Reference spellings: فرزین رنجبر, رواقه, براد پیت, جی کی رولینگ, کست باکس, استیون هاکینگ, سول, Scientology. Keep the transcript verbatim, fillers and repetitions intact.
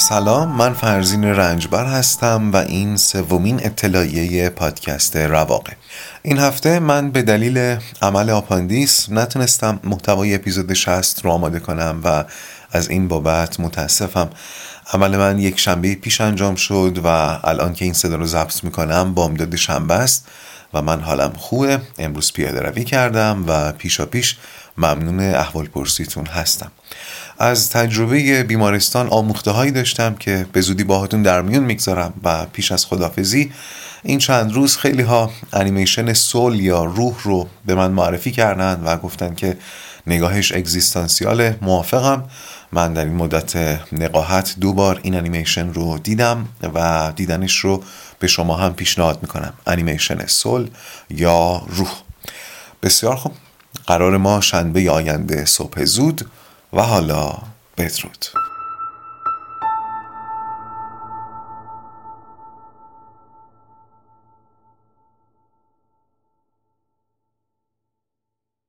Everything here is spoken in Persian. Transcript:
سلام، من فرزین رنجبر هستم و این سومین اطلاعیه پادکست رواقه. این هفته من به دلیل عمل آپاندیس نتونستم محتوای اپیزود شصت رو آماده کنم و از این بابت متاسفم. عمل من یک شنبه پیش انجام شد و الان که این صدا رو ضبط میکنم بامداد شنبه است و من حالم خوبه. امروز پیاده روی کردم و پیشا پیش ممنون احوالپرسیتون هستم. از تجربه بیمارستان آموخته هایی داشتم که به زودی باهاتون در میون میگذارم و پیش از خداحافظی این چند روز خیلی ها انیمیشن سول یا روح رو به من معرفی کردن و گفتن که نگاهش اگزیستانسیاله. موافقم. من در این مدت نقاهت دو بار این انیمیشن رو دیدم و دیدنش رو به شما هم پیشنهاد میکنم. انیمیشن سول یا روح. بسیار خوب، قرار ما شنبه آینده صبح زود و حالا بدرود.